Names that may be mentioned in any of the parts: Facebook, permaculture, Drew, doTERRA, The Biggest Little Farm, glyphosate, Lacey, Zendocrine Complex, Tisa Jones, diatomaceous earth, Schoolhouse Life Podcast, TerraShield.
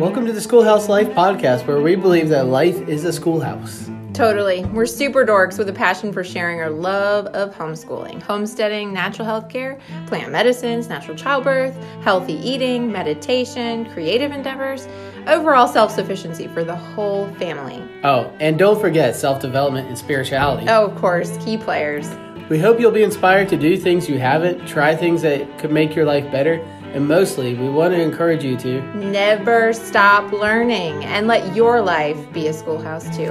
Welcome to the Schoolhouse Life Podcast, where we believe that life is a schoolhouse. Totally. We're super dorks with a passion for sharing our love of homeschooling, homesteading, natural healthcare, plant medicines, natural childbirth, healthy eating, meditation, creative endeavors, overall self-sufficiency for the whole family. Oh, and don't forget self-development and spirituality. Oh, of course. Key players. We hope you'll be inspired to do things you haven't, try things that could make your life better, and mostly, we want to encourage you to never stop learning and let your life be a schoolhouse too.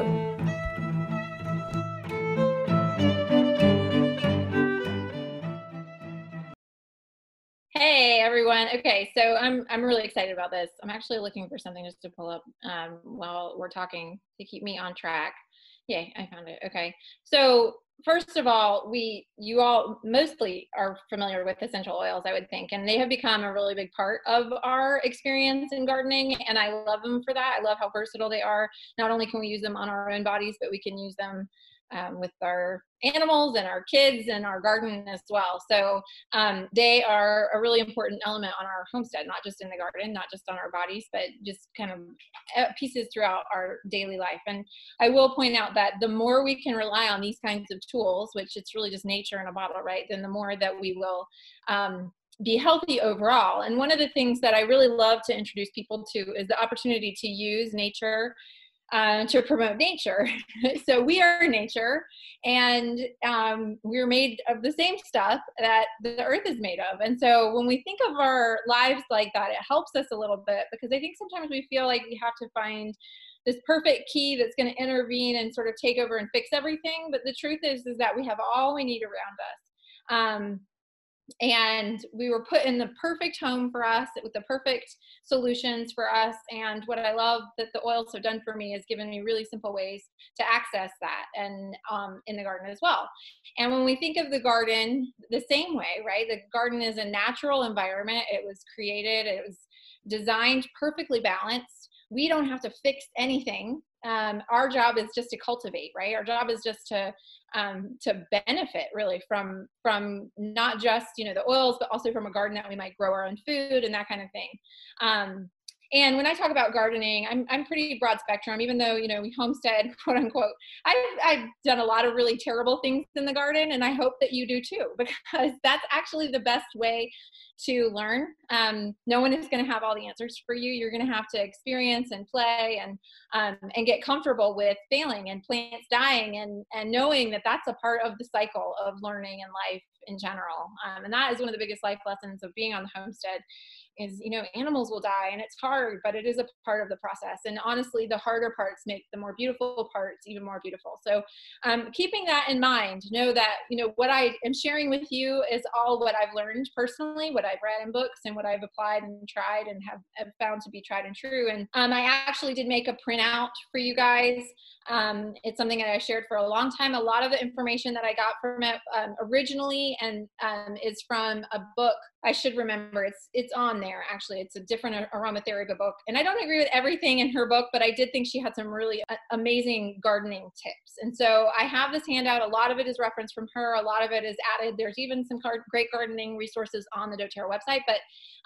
Hey, everyone. Okay, so I'm really excited about this. I'm actually looking for something just to pull up while we're talking to keep me on track. Yay, I found it. Okay, so first of all, you all mostly are familiar with essential oils, I would think, and they have become a really big part of our experience in gardening, and I love them for that. I love how versatile they are. Not only can we use them on our own bodies, but we can use them with our animals and our kids and our garden as well. So they are a really important element on our homestead, not just in the garden, not just on our bodies, but just kind of pieces throughout our daily life. And I will point out that the more we can rely on these kinds of tools, which it's really just nature in a bottle, right? Then the more that we will be healthy overall. And one of the things that I really love to introduce people to is the opportunity to use nature to promote nature. So we are nature, and we're made of the same stuff that the earth is made of. And so when we think of our lives like that, it helps us a little bit, because I think sometimes we feel like we have to find this perfect key that's going to intervene and sort of take over and fix everything. But the truth is that we have all we need around us. And we were put in the perfect home for us with the perfect solutions for us. And what I love that the oils have done for me is given me really simple ways to access that, and in the garden as well. And when we think of the garden the same way, right? The garden is a natural environment. It was created, it was designed perfectly balanced. We don't have to fix anything. Our job is just to cultivate, right? Our job is just to benefit really from not just, the oils, but also from a garden that we might grow our own food and that kind of thing. And when I talk about gardening, I'm pretty broad spectrum, even though, we homestead, quote unquote. I've done a lot of really terrible things in the garden, and I hope that you do too, because that's actually the best way to learn. No one is going to have all the answers for you. You're going to have to experience and play and get comfortable with failing and plants dying and knowing that that's a part of the cycle of learning and life in general. And that is one of the biggest life lessons of being on the homestead is, animals will die, and it's hard, but it is a part of the process. And honestly, the harder parts make the more beautiful parts even more beautiful. So keeping that in mind, know that, what I am sharing with you is all what I've learned personally, what I've read in books, and what I've applied and tried and have found to be tried and true. And I actually did make a printout for you guys. It's something that I shared for a long time. A lot of the information that I got from it originally and is from a book. I should remember it's on there. Actually, it's a different aromatherapy book. And I don't agree with everything in her book, but I did think she had some really amazing gardening tips. And so I have this handout. A lot of it is referenced from her. A lot of it is added. There's even some great gardening resources on the doTERRA website, but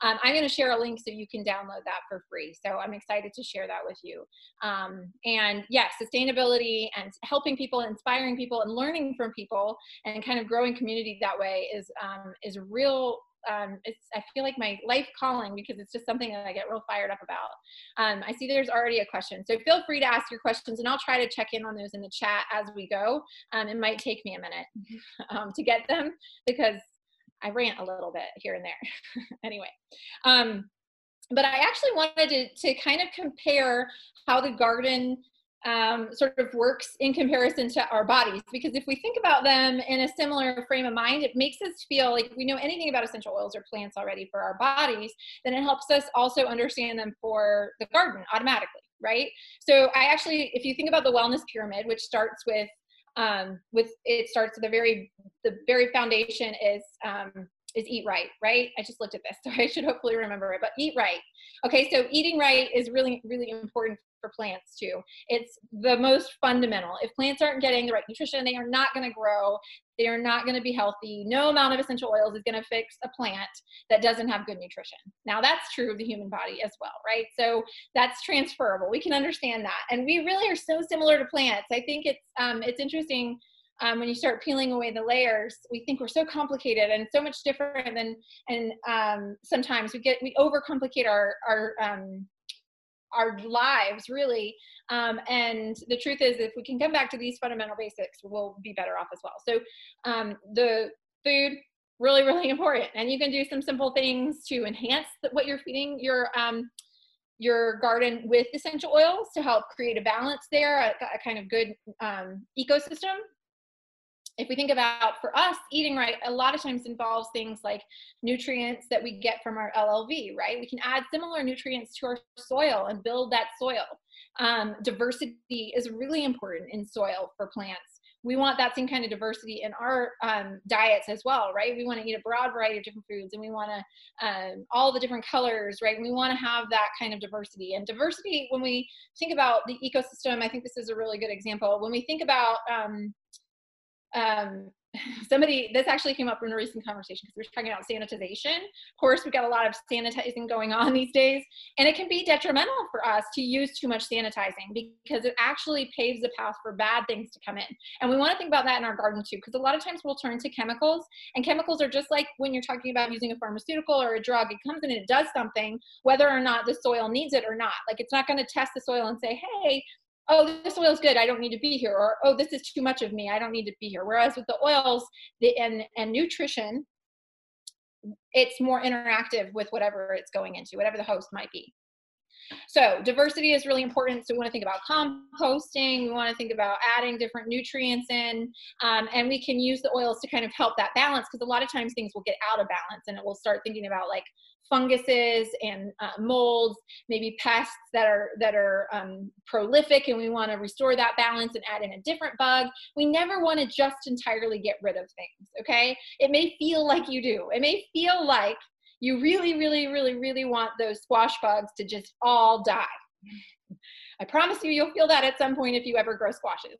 I'm going to share a link so you can download that for free. So I'm excited to share that with you. And yeah, sustainability and helping people, inspiring people, and learning from people, and kind of growing community that way is real. I feel like my life calling, because it's just something that I get real fired up about. I see there's already a question. So feel free to ask your questions, and I'll try to check in on those in the chat as we go. It might take me a minute to get them, because I rant a little bit here and there. Anyway. But I actually wanted to kind of compare how the garden sort of works in comparison to our bodies, because if we think about them in a similar frame of mind, it makes us feel like we know anything about essential oils or plants already for our bodies, then it helps us also understand them for the garden automatically, right? So I actually, if you think about the wellness pyramid, which starts with the very foundation is eat right? I just looked at this, so I should hopefully remember it, but eat right. Okay, so eating right is really, really important for plants too. It's the most fundamental. If plants aren't getting the right nutrition, they are not going to grow. They are not going to be healthy. No amount of essential oils is going to fix a plant that doesn't have good nutrition. Now that's true of the human body as well, right? So that's transferable. We can understand that. And we really are so similar to plants. I think it's interesting when you start peeling away the layers, we think we're so complicated and so much different than, and sometimes we overcomplicate our lives really. And the truth is, if we can come back to these fundamental basics, we'll be better off as well. So the food, really, really important. And you can do some simple things to enhance what you're feeding your garden with essential oils to help create a balance there, a kind of good ecosystem. If we think about, for us, eating right, a lot of times involves things like nutrients that we get from our LLV, right? We can add similar nutrients to our soil and build that soil. Diversity is really important in soil for plants. We want that same kind of diversity in our diets as well, right? We want to eat a broad variety of different foods, and we want to, all the different colors, right? We want to have that kind of diversity. And diversity, when we think about the ecosystem, I think this is a really good example. When we think about, this actually came up in a recent conversation because we were talking about sanitization. Of course, we've got a lot of sanitizing going on these days, and it can be detrimental for us to use too much sanitizing because it actually paves the path for bad things to come in. And we want to think about that in our garden too, because a lot of times we'll turn to chemicals, and chemicals are just like when you're talking about using a pharmaceutical or a drug. It comes in and it does something, whether or not the soil needs it or not. Like, it's not going to test the soil and say, hey, oh, this oil is good, I don't need to be here. Or, oh, this is too much of me, I don't need to be here. Whereas with the oils and nutrition, it's more interactive with whatever it's going into, whatever the host might be. So diversity is really important. So we want to think about composting. We want to think about adding different nutrients in. And we can use the oils to kind of help that balance, because a lot of times things will get out of balance, and it will start thinking about like funguses and molds, maybe pests that are prolific, and we want to restore that balance and add in a different bug. We never want to just entirely get rid of things, okay? It may feel like you do. It may feel like you really, really, really, really want those squash bugs to just all die. I promise you, you'll feel that at some point if you ever grow squashes.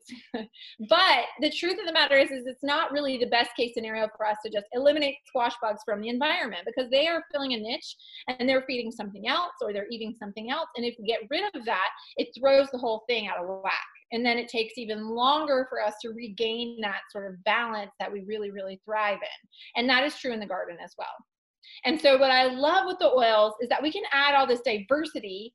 But the truth of the matter is it's not really the best case scenario for us to just eliminate squash bugs from the environment, because they are filling a niche and they're feeding something else or they're eating something else. And if we get rid of that, it throws the whole thing out of whack. And then it takes even longer for us to regain that sort of balance that we really, really thrive in. And that is true in the garden as well. And so what I love with the oils is that we can add all this diversity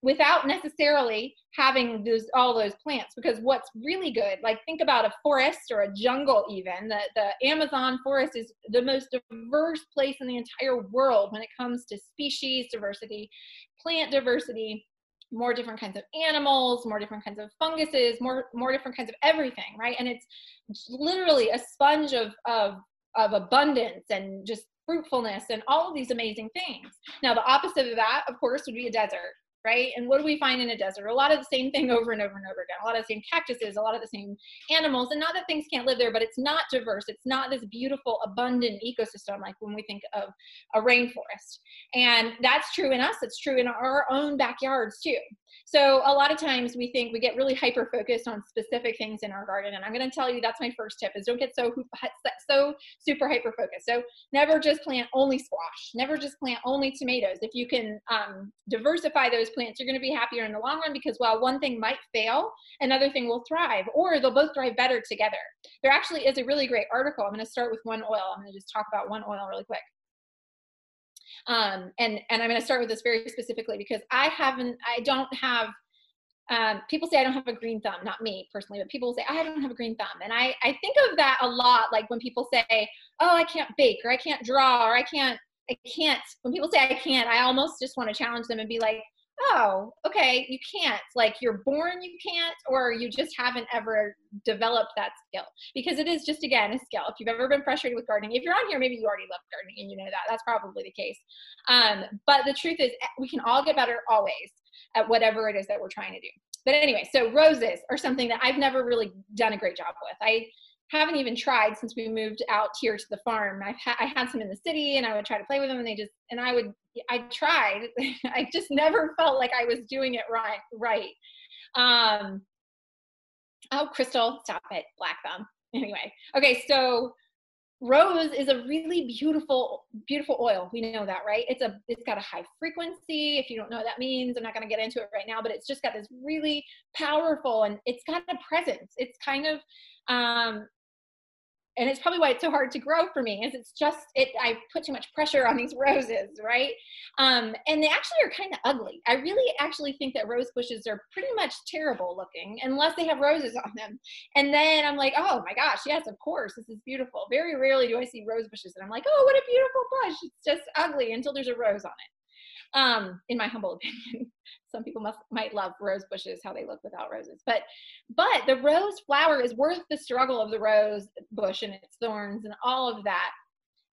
without necessarily having all those plants, because what's really good, like think about a forest or a jungle even, the Amazon forest is the most diverse place in the entire world when it comes to species diversity, plant diversity, more different kinds of animals, more different kinds of funguses, more different kinds of everything, right? And it's literally a sponge of abundance and just fruitfulness and all of these amazing things. Now, the opposite of that, of course, would be a desert, right? And what do we find in a desert? A lot of the same thing over and over and over again. A lot of the same cactuses, a lot of the same animals, and not that things can't live there, but it's not diverse. It's not this beautiful, abundant ecosystem like when we think of a rainforest. And that's true in us. It's true in our own backyards too. So a lot of times we think we get really hyper-focused on specific things in our garden. And I'm going to tell you, that's my first tip, is don't get so super hyper-focused. So never just plant only squash. Never just plant only tomatoes. If you can diversify those plants, you're going to be happier in the long run, because while one thing might fail, another thing will thrive, or they'll both thrive better together. There actually is a really great article. I'm going to start with one oil. I'm going to just talk about one oil really quick. And I'm going to start with this very specifically because people say I don't have a green thumb, not me personally, but people say, I don't have a green thumb. And I think of that a lot. Like when people say, oh, I can't bake, or I can't draw, or I can't, when people say I can't, I almost just want to challenge them and be like, oh, okay, you can't. Like, you're born you can't, or you just haven't ever developed that skill. Because it is just, again, a skill. If you've ever been frustrated with gardening, if you're on here, maybe you already love gardening and you know that. That's probably the case. But the truth is, we can all get better always at whatever it is that we're trying to do. But anyway, so roses are something that I've never really done a great job with. I haven't even tried since we moved out here to the farm. I had some in the city, and I would try to play with them, and I would I tried. I just never felt like I was doing it right. Oh, Crystal, stop it. Black thumb. Anyway. Okay. So rose is a really beautiful, beautiful oil. We know that, right? It's got a high frequency. If you don't know what that means, I'm not going to get into it right now, but it's just got this really powerful, and it's got a presence. It's kind of, and it's probably why it's so hard to grow for me, is it's just, I put too much pressure on these roses, right? And they actually are kind of ugly. I really actually think that rose bushes are pretty much terrible looking, unless they have roses on them. And then I'm like, oh my gosh, yes, of course, this is beautiful. Very rarely do I see rose bushes and I'm like, oh, what a beautiful bush. It's just ugly until there's a rose on it. In my humble opinion. Some people might love rose bushes, how they look without roses, but the rose flower is worth the struggle of the rose bush and its thorns and all of that.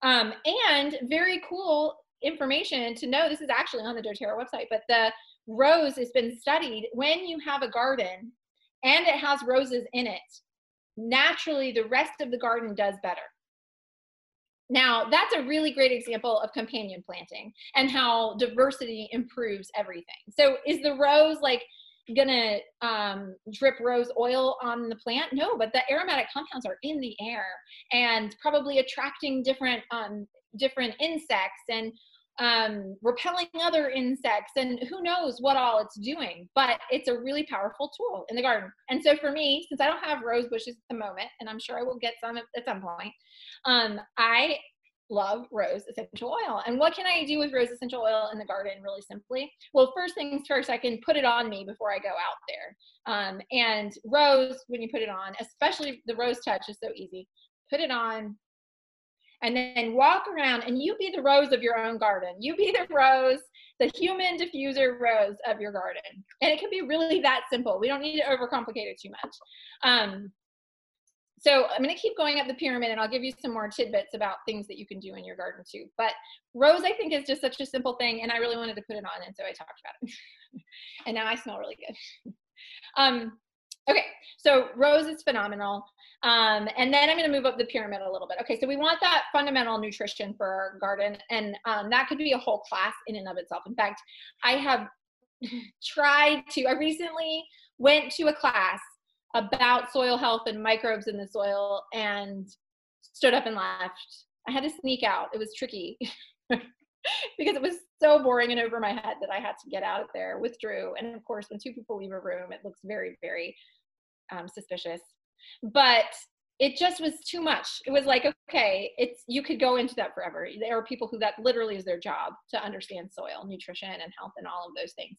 And very cool information to know, this is actually on the doTERRA website, but the rose has been studied. When you have a garden and it has roses in it, naturally the rest of the garden does better. Now, that's a really great example of companion planting and how diversity improves everything. So is the rose like gonna drip rose oil on the plant? No, but the aromatic compounds are in the air and probably attracting different insects and repelling other insects, and who knows what all it's doing, but it's a really powerful tool in the garden. And so for me, since I don't have rose bushes at the moment, and I'm sure I will get some at some point, I love rose essential oil. And what can I do with rose essential oil in the garden really simply? Well, first things first, I can put it on me before I go out there. And rose, when you put it on, especially the rose touch is so easy, put it on, and then walk around, and you be the rose of your own garden. You be the rose, the human diffuser rose of your garden. And it can be really that simple. We don't need to overcomplicate it too much. So I'm going to keep going up the pyramid, and I'll give you some more tidbits about things that you can do in your garden too. But rose, I think, is just such a simple thing, and I really wanted to put it on, and so I talked about it. And now I smell really good. Okay, so rose is phenomenal. And then I'm going to move up the pyramid a little bit. Okay, so we want that fundamental nutrition for our garden, and that could be a whole class in and of itself. In fact, I have I recently went to a class about soil health and microbes in the soil and stood up and left. I had to sneak out. It was tricky because it was so boring and over my head that I had to get out of there with Drew. And of course, when two people leave a room, it looks very, very suspicious. But it just was too much. It was like, okay, you could go into that forever. There are people who that literally is their job, to understand soil, nutrition, and health, and all of those things.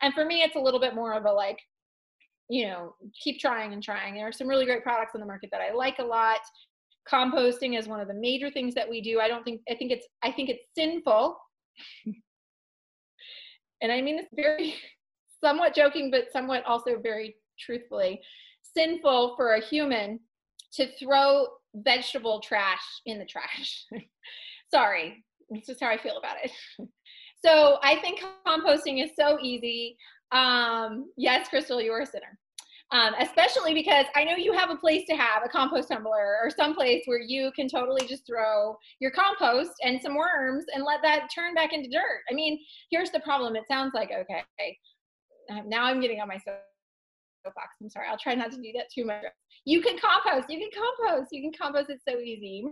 And for me, it's a little bit more of a like, keep trying and trying. There are some really great products on the market that I like a lot. Composting is one of the major things that we do. I think it's sinful. And I mean this very somewhat joking, but somewhat also very truthfully. Sinful for a human to throw vegetable trash in the trash. Sorry, this is how I feel about it. So I think composting is so easy. Yes, Crystal, you're a sinner. Especially because I know you have a place to have a compost tumbler or someplace where you can totally just throw your compost and some worms and let that turn back into dirt. I mean, here's the problem. It sounds like, okay, now I'm getting on my soapbox. I'm sorry. I'll try not to do that too much. You can compost. It's so easy.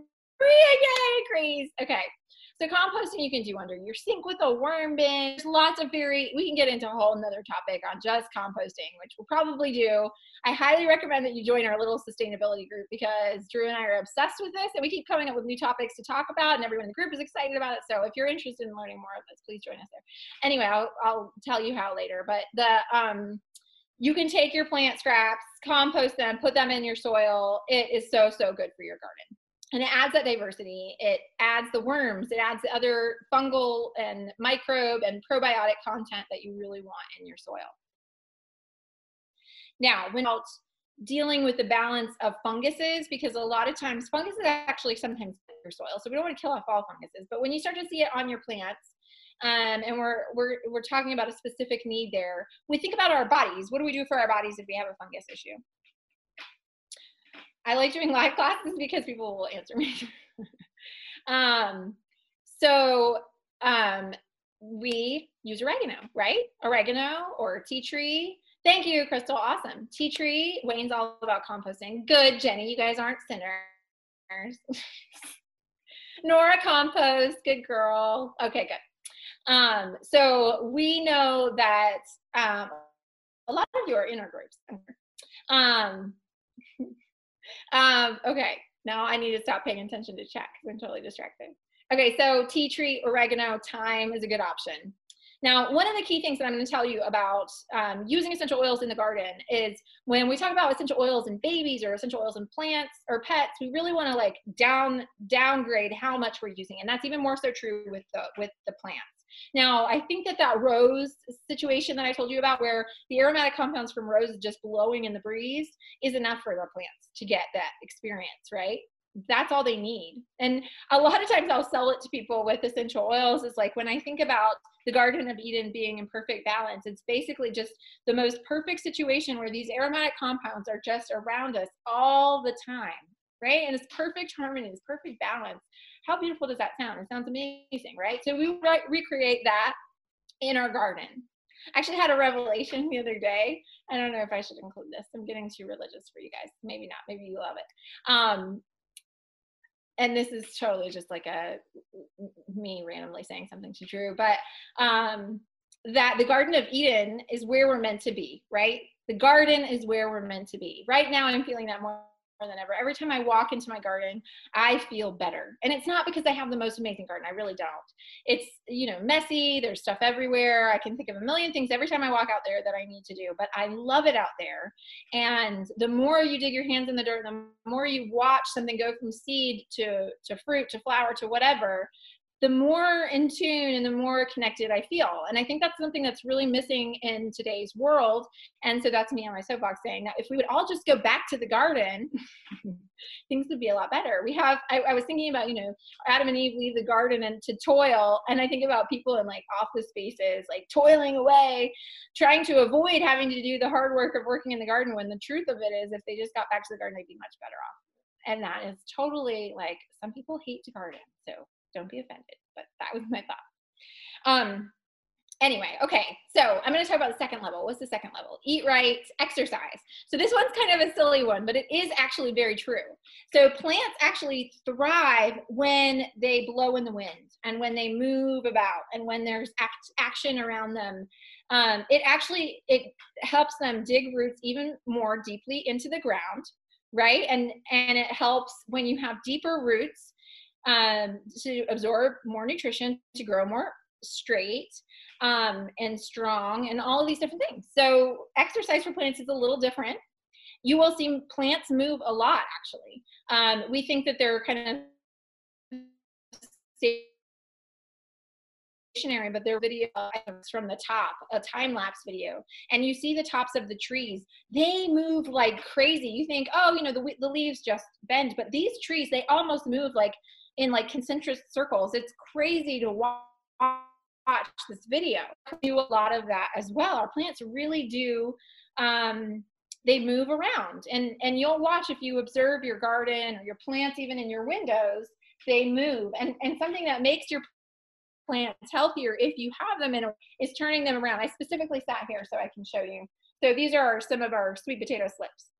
Okay. So composting you can do under your sink with a worm bin. There's lots of we can get into a whole another topic on just composting, which we'll probably do. I highly recommend that you join our little sustainability group, because Drew and I are obsessed with this, and we keep coming up with new topics to talk about, and everyone in the group is excited about it. So if you're interested in learning more of this, please join us there. Anyway, I'll tell you how later, but you can take your plant scraps, compost them, put them in your soil. It is so, so good for your garden. And it adds that diversity. It adds the worms. It adds the other fungal and microbe and probiotic content that you really want in your soil. Now, when dealing with the balance of funguses, because a lot of times funguses actually sometimes in your soil, so we don't want to kill off all funguses. But when you start to see it on your plants, and we're talking about a specific need there, we think about our bodies. What do we do for our bodies if we have a fungus issue? I like doing live classes because people will answer me. we use oregano, right? Oregano or tea tree. Thank you, Crystal. Awesome. Tea tree. Wayne's all about composting. Good, Jenny. You guys aren't sinners. Nora compost. Good girl. Okay, good. So we know that a lot of you are in our groups. Okay. Now I need to stop paying attention to chat because I'm totally distracted. Okay, so tea tree, oregano, thyme is a good option. Now, one of the key things that I'm going to tell you about using essential oils in the garden is when we talk about essential oils in babies or essential oils in plants or pets, we really want to like downgrade how much we're using, and that's even more so true with the plants. Now, I think that rose situation that I told you about, where the aromatic compounds from roses just blowing in the breeze, is enough for the plants to get that experience, right? That's all they need. And a lot of times I'll sell it to people with essential oils. It's like, when I think about the Garden of Eden being in perfect balance, it's basically just the most perfect situation where these aromatic compounds are just around us all the time, right? And it's perfect harmony, it's perfect balance. How beautiful does that sound? It sounds amazing, right? So we recreate that in our garden. I actually had a revelation the other day. I don't know if I should include this. I'm getting too religious for you guys. Maybe not. Maybe you love it. And this is totally just like me randomly saying something to Drew, but that the Garden of Eden is where we're meant to be, right? The garden is where we're meant to be. Right now, I'm feeling that more than ever. Every time I walk into my garden, I feel better. And it's not because I have the most amazing garden. I really don't. It's, you know, messy. There's stuff everywhere. I can think of a million things every time I walk out there that I need to do, but I love it out there. And the more you dig your hands in the dirt, the more you watch something go from seed to fruit, to flower, to whatever, the more in tune and the more connected I feel. And I think that's something that's really missing in today's world. And so that's me on my soapbox saying that if we would all just go back to the garden, things would be a lot better. We have, I was thinking about, you know, Adam and Eve leave the garden and to toil. And I think about people in like office spaces, like toiling away, trying to avoid having to do the hard work of working in the garden, when the truth of it is, if they just got back to the garden, they'd be much better off. And that is totally like, some people hate to garden. So don't be offended, but that was my thought. Anyway, okay, so I'm going to talk about the second level. What's the second level? Eat right, exercise. So this one's kind of a silly one, but it is actually very true. So plants actually thrive when they blow in the wind and when they move about and when there's action around them. It helps them dig roots even more deeply into the ground, right? And it helps when you have deeper roots to absorb more nutrition, to grow more straight and strong, and all of these different things. So exercise for plants is a little different. You will see plants move a lot, actually. We think that they're kind of stationary, but they're video items from the top, a time-lapse video, and you see the tops of the trees. They move like crazy. You think, oh, you know, the leaves just bend, but these trees, they almost move like in like concentric circles. It's crazy to watch this video. We do a lot of that as well. Our plants really do, they move around. And you'll watch, if you observe your garden or your plants, even in your windows, they move. And something that makes your plants healthier, if you have them, is turning them around. I specifically sat here so I can show you. So these are some of our sweet potato slips.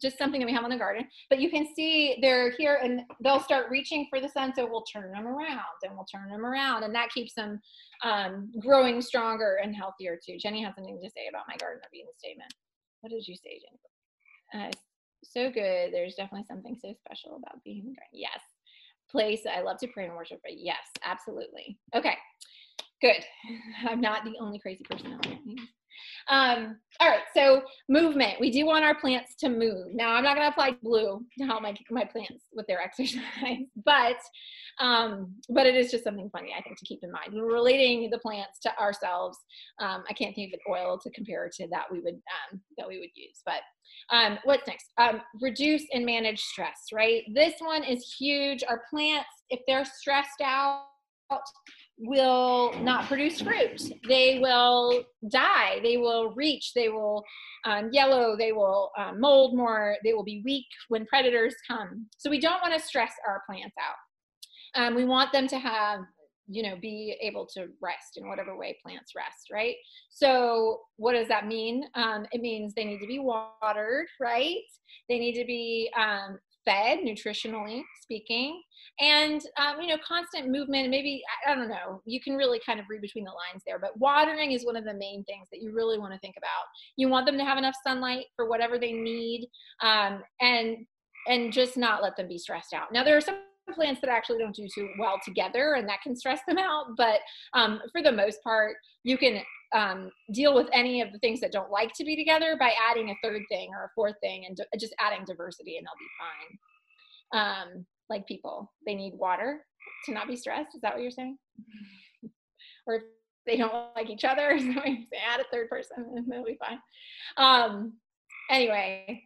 Just something that we have in the garden, but you can see they're here and they'll start reaching for the sun. So we'll turn them around and we'll turn them around, and that keeps them growing stronger and healthier too. Jenny has something to say about my Garden of Eden statement. What did you say, Jenny? So good. There's definitely something so special about being in the garden. Yes. Place I love to pray and worship. But yes, absolutely. Okay, good. I'm not the only crazy person out there. All right, so movement. We do want our plants to move. Now, I'm not going to apply blue to help my plants with their exercise, but it is just something funny, I think, to keep in mind. We're relating the plants to ourselves. I can't think of an oil to compare to that we would use. But what's next? Reduce and manage stress. Right, this one is huge. Our plants, if they're stressed out, will not produce fruit. They will die. They will reach. They will yellow. They will mold more. They will be weak when predators come. So we don't want to stress our plants out. We want them to have you know, be able to rest in whatever way plants rest, right? So what does that mean? It means they need to be watered, right? They need to be fed, nutritionally speaking, and, you know, constant movement. Maybe, I don't know, you can really kind of read between the lines there, but watering is one of the main things that you really want to think about. You want them to have enough sunlight for whatever they need, and just not let them be stressed out. Now, there are some plants that actually don't do too well together, and that can stress them out, but for the most part, you can deal with any of the things that don't like to be together by adding a third thing or a fourth thing and just adding diversity, and they'll be fine. Like people, they need water to not be stressed. Is that what you're saying? Or if they don't like each other, is that what you're saying? Add a third person and they'll be fine. Anyway,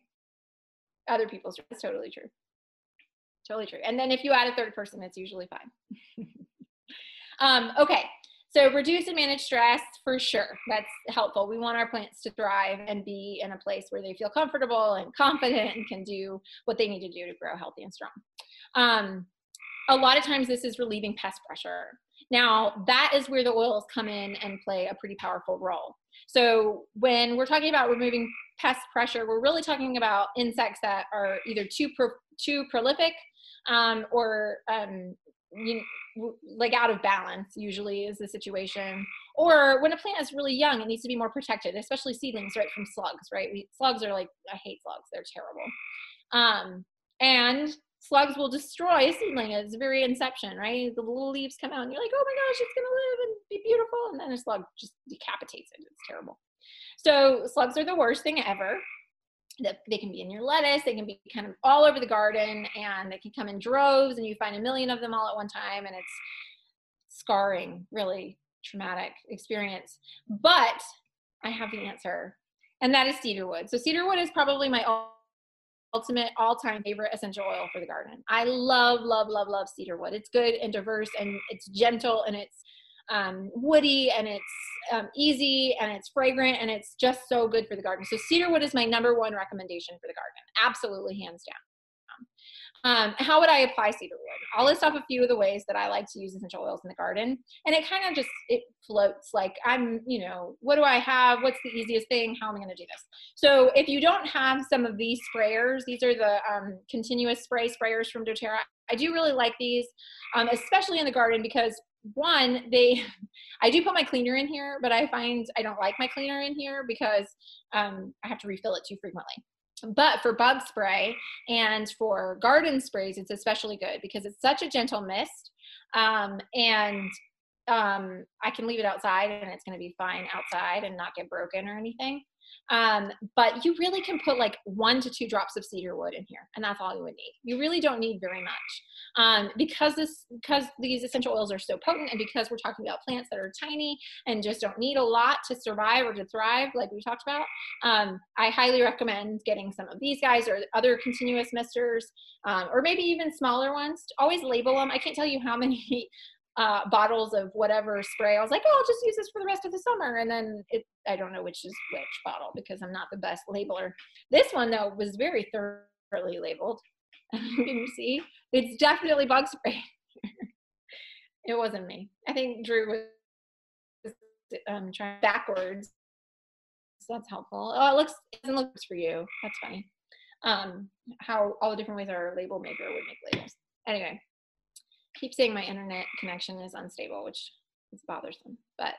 other people's stress, it's totally true. Totally true. And then if you add a third person, it's usually fine. Okay. So reduce and manage stress, for sure. That's helpful. We want our plants to thrive and be in a place where they feel comfortable and confident and can do what they need to do to grow healthy and strong. A lot of times this is relieving pest pressure. Now, that is where the oils come in and play a pretty powerful role. So when we're talking about removing pest pressure, we're really talking about insects that are either too prolific or like out of balance, usually is the situation. Or when a plant is really young, it needs to be more protected, especially seedlings, right, from slugs, right? Slugs are like, I hate slugs, they're terrible. And slugs will destroy a seedling at its very inception, right? The little leaves come out and you're like, oh my gosh, it's gonna live and be beautiful. And then a slug just decapitates it, it's terrible. So slugs are the worst thing ever. They can be in your lettuce, they can be kind of all over the garden, and they can come in droves, and you find a million of them all at one time, and it's scarring, really traumatic experience. But I have the answer, and that is cedarwood. So cedarwood is probably my ultimate all-time favorite essential oil for the garden. I love, love, love, love cedarwood. It's good and diverse, and it's gentle, and it's woody, and it's easy, and it's fragrant, and it's just so good for the garden. So cedarwood is my number one recommendation for the garden, absolutely, hands down. How would I apply cedarwood? I'll list off a few of the ways that I like to use essential oils in the garden, and it kind of just, it floats, like I'm, you know, what do I have? What's the easiest thing? How am I going to do this? So if you don't have some of these sprayers, these are the continuous spray sprayers from doTERRA. I do really like these, especially in the garden, because one, I do put my cleaner in here, but I find I don't like my cleaner in here because I have to refill it too frequently. But for bug spray and for garden sprays, it's especially good because it's such a gentle mist, and I can leave it outside and it's going to be fine outside and not get broken or anything. But you really can put like 1 to 2 drops of cedarwood in here, and that's all you would need. You really don't need very much, because these essential oils are so potent, and because we're talking about plants that are tiny and just don't need a lot to survive or to thrive, like we talked about. I highly recommend getting some of these guys or other continuous misters, or maybe even smaller ones. Always label them. I can't tell you how many bottles of whatever spray. I was like, oh, I'll just use this for the rest of the summer. And then I don't know which is which bottle because I'm not the best labeler. This one though was very thoroughly labeled. Can you see? It's definitely bug spray. It wasn't me. I think Drew was trying backwards. So that's helpful. Oh, it doesn't look for you. That's funny. How all the different ways our label maker would make labels. Anyway. Keep saying my internet connection is unstable, which is bothersome, but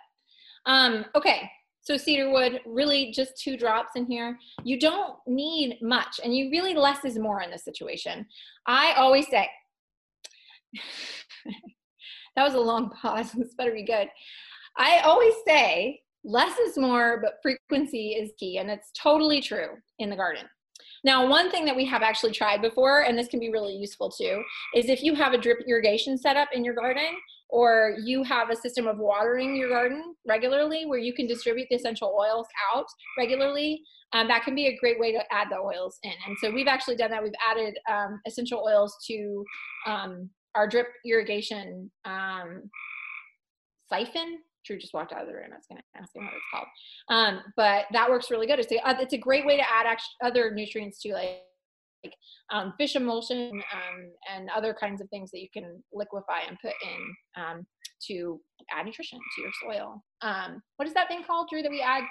okay. So cedarwood, really just 2 drops in here. You don't need much, and you really, less is more in this situation. I always say, that was a long pause, this better be good. I always say less is more, but frequency is key, and it's totally true in the garden. Now, one thing that we have actually tried before, and this can be really useful too, is if you have a drip irrigation set up in your garden, or you have a system of watering your garden regularly where you can distribute the essential oils out regularly, that can be a great way to add the oils in. And so we've actually done that. We've added essential oils to our drip irrigation siphon. Drew just walked out of the room. I was going to ask him what it's called. But that works really good. It's a great way to add other nutrients to, like fish emulsion and other kinds of things that you can liquefy and put in to add nutrition to your soil. What is that thing called, Drew, that we add?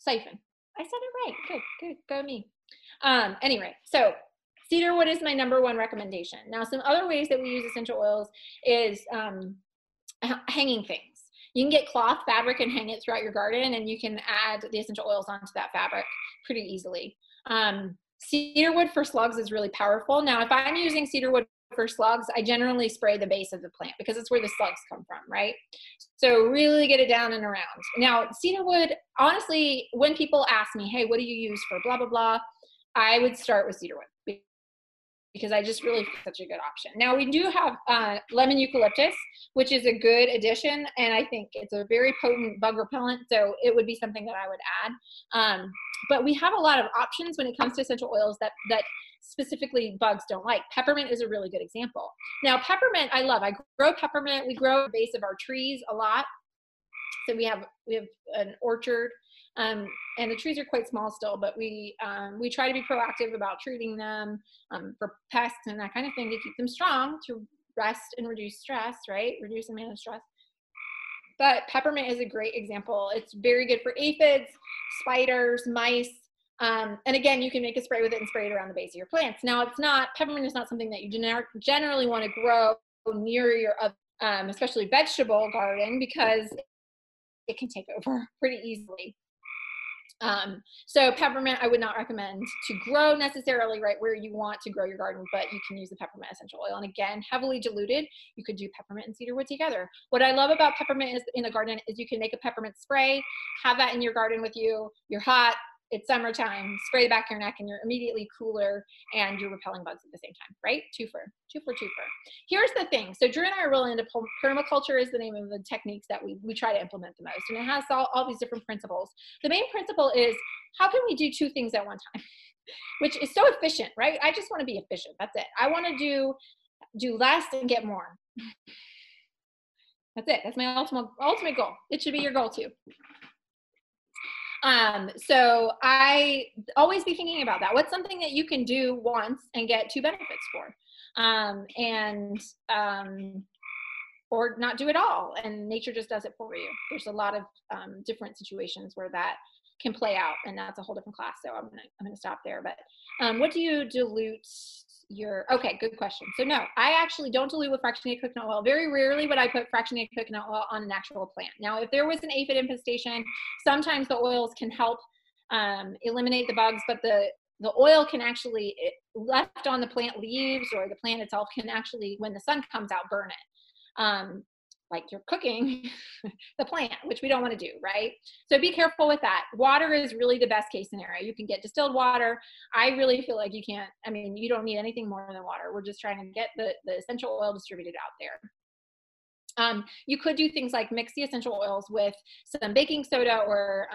Siphon. I said it right. Good. Go me. Anyway, so cedarwood is my number one recommendation. Now, some other ways that we use essential oils is hanging things. You can get cloth fabric and hang it throughout your garden, and you can add the essential oils onto that fabric pretty easily. Cedarwood for slugs is really powerful. Now, if I'm using cedarwood for slugs, I generally spray the base of the plant because it's where the slugs come from, right? So really get it down and around. Now, cedarwood, honestly, when people ask me, hey, what do you use for blah, blah, blah, I would start with cedarwood because I just really think it's such a good option. Now, we do have lemon eucalyptus, which is a good addition, and I think it's a very potent bug repellent, so it would be something that I would add. But we have a lot of options when it comes to essential oils that specifically bugs don't like. Peppermint is a really good example. Now, peppermint, I love. I grow peppermint. We grow the base of our trees a lot. So we have an orchard, and the trees are quite small still, but we try to be proactive about treating them for pests and that kind of thing to keep them strong, to rest and reduce stress, right? Reduce and manage stress. But peppermint is a great example. It's very good for aphids, spiders, mice. And again, you can make a spray with it and spray it around the base of your plants. Now, peppermint is not something that you generally want to grow near your, especially vegetable garden, because it can take over pretty easily. So peppermint, I would not recommend to grow necessarily right where you want to grow your garden, but you can use the peppermint essential oil. And again, heavily diluted, you could do peppermint and cedarwood together. What I love about peppermint is in the garden is you can make a peppermint spray, have that in your garden with you. You're hot, it's summertime, spray the back of your neck and you're immediately cooler and you're repelling bugs at the same time, right? Twofer. Here's the thing. So Drew and I are really into permaculture is the name of the techniques that we try to implement the most. And it has all these different principles. The main principle is how can we do two things at one time, which is so efficient, right? I just want to be efficient. That's it. I want to do less and get more. That's it. That's my ultimate goal. It should be your goal too. So I always be thinking about that. What's something that you can do once and get two benefits for? Or not do it all, and nature just does it for you. There's a lot of different situations where that can play out, and that's a whole different class. So I'm gonna stop there. But what do you dilute your? Okay, good question. So no, I actually don't dilute with fractionated coconut oil. Very rarely would I put fractionated coconut oil on an actual plant. Now, if there was an aphid infestation, sometimes the oils can help eliminate the bugs, but the oil can actually, left on the plant leaves or the plant itself, can actually, when the sun comes out, burn it. Like you're cooking the plant, which we don't want to do, right? So be careful with that. Water is really the best case scenario. You can get distilled water. I really feel like you don't need anything more than water. We're just trying to get the essential oil distributed out there. You could do things like mix the essential oils with some baking soda or,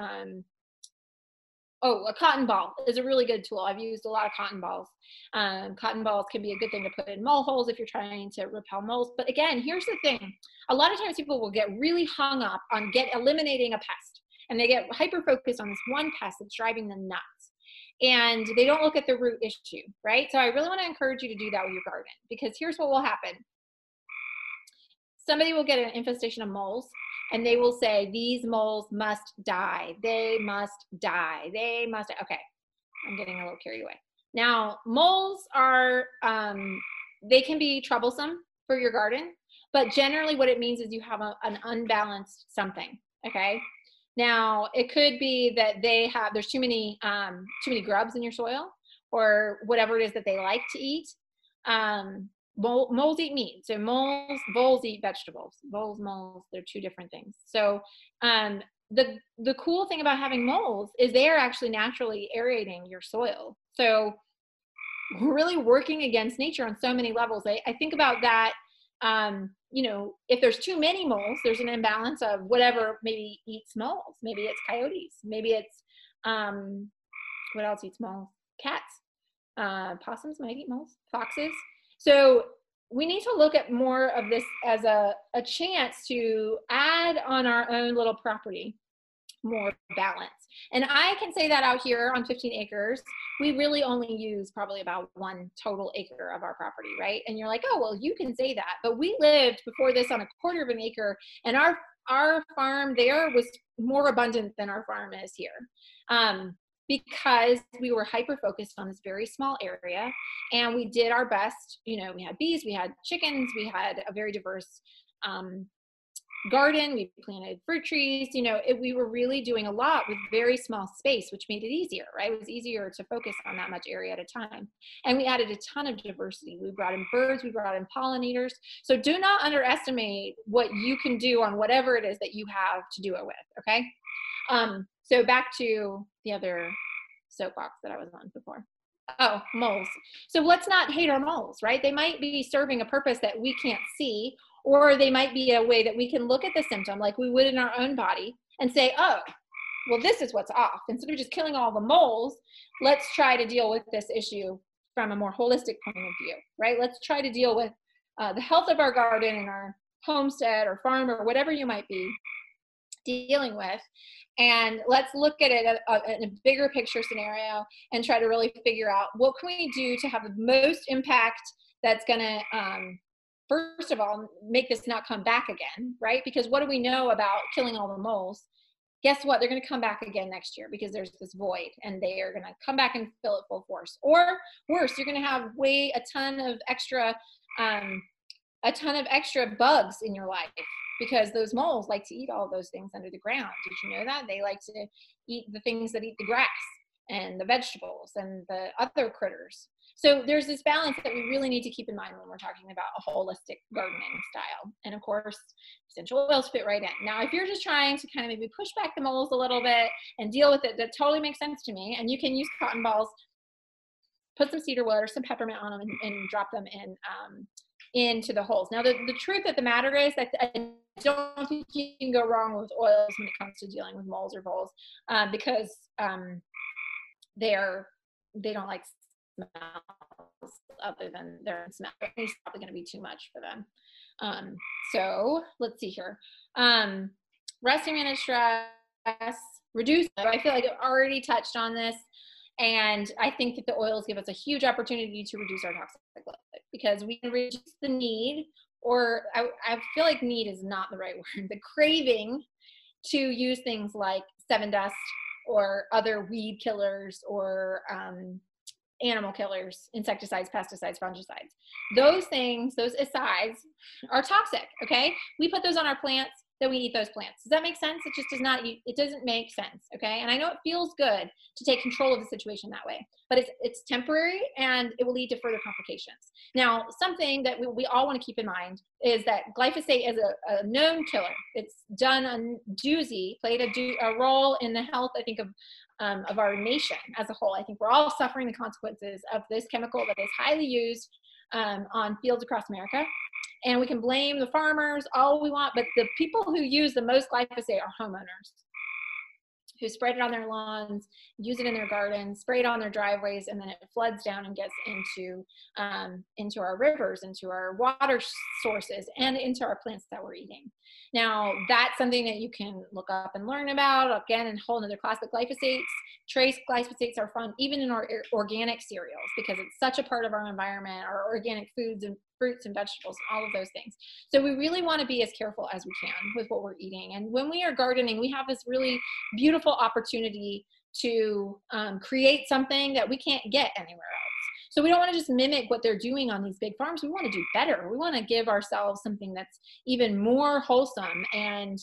a cotton ball is a really good tool. I've used a lot of cotton balls. Cotton balls can be a good thing to put in mole holes if you're trying to repel moles. But again, here's the thing. A lot of times people will get really hung up on eliminating a pest, and they get hyper-focused on this one pest that's driving them nuts, and they don't look at the root issue, right? So I really want to encourage you to do that with your garden, because here's what will happen. Somebody will get an infestation of moles, and they will say, these moles must die. They must die. They must die. Okay, I'm getting a little carried away. Now, moles are, they can be troublesome for your garden, but generally what it means is you have an unbalanced something, okay? Now, it could be that there's too many grubs in your soil, or whatever it is that they like to eat. Moles eat meat. So voles eat vegetables. Voles, moles, they're two different things. So the cool thing about having moles is they are actually naturally aerating your soil. So we're really working against nature on so many levels. I think about that, if there's too many moles, there's an imbalance of whatever maybe eats moles. Maybe it's coyotes. Maybe it's, what else eats moles? Cats. Possums might eat moles. Foxes. So we need to look at more of this as a chance to add on our own little property. more balance. And I can say that out here on 15 acres, we really only use probably about one total acre of our property, right? And you're like, oh, well, you can say that. But we lived before this on a quarter of an acre, and our farm there was more abundant than our farm is here. Because we were hyper-focused on this very small area, and we did our best. You know, we had bees, we had chickens, we had a very diverse garden, we planted fruit trees. You know, we were really doing a lot with very small space, which made it easier, right? It was easier to focus on that much area at a time. And we added a ton of diversity. We brought in birds, we brought in pollinators. So do not underestimate what you can do on whatever it is that you have to do it with, okay? So back to the other soapbox that I was on before. Oh, moles. So let's not hate our moles, right? They might be serving a purpose that we can't see, or they might be a way that we can look at the symptom like we would in our own body and say, oh, well, this is what's off. Instead of just killing all the moles, let's try to deal with this issue from a more holistic point of view, right? Let's try to deal with the health of our garden and our homestead or farm or whatever you might be dealing with, and let's look at it in a bigger picture scenario and try to really figure out what can we do to have the most impact that's going to, first of all, make this not come back again, right? Because what do we know about killing all the moles? Guess what? They're going to come back again next year because there's this void, and they are going to come back and fill it full force. Or worse, you're going to have a ton of extra bugs in your life, because those moles like to eat all those things under the ground. Did you know that? They like to eat the things that eat the grass and the vegetables and the other critters. So there's this balance that we really need to keep in mind when we're talking about a holistic gardening style. And of course, essential oils fit right in. Now, if you're just trying to kind of maybe push back the moles a little bit and deal with it, that totally makes sense to me. And you can use cotton balls, put some cedar wood or some peppermint on them, and drop them in into the holes. Now, the truth of the matter is that I don't think you can go wrong with oils when it comes to dealing with moles or voles, because they don't like smells other than their own smell. It's probably going to be too much for them. So let's see here. Resting managed stress, reduce. I feel like I've already touched on this. And I think that the oils give us a huge opportunity to reduce our toxic load, because we can reduce the need, or I feel like need is not the right word, the craving to use things like seven dust or other weed killers or animal killers, insecticides, pesticides, fungicides. Those things, those asides, are toxic, okay? We put those on our plants, then we eat those plants. Does that make sense? It just does not, it doesn't make sense, okay? And I know it feels good to take control of the situation that way, but it's temporary, and it will lead to further complications. Now, something that we all want to keep in mind is that glyphosate is a known killer. It's done a doozy, played a role in the health, I think, of our nation as a whole. I think we're all suffering the consequences of this chemical that is highly used on fields across America. And we can blame the farmers all we want, but the people who use the most glyphosate are homeowners who spread it on their lawns, use it in their gardens, spray it on their driveways, and then it floods down and gets into our rivers, into our water sources, and into our plants that we're eating. Now, that's something that you can look up and learn about, again, in a whole other class, but glyphosates, trace glyphosates are found even in our organic cereals, because it's such a part of our environment, our organic foods and fruits and vegetables, and all of those things. So we really want to be as careful as we can with what we're eating. And when we are gardening, we have this really beautiful opportunity to create something that we can't get anywhere else. So we don't want to just mimic what they're doing on these big farms. We want to do better. We want to give ourselves something that's even more wholesome, and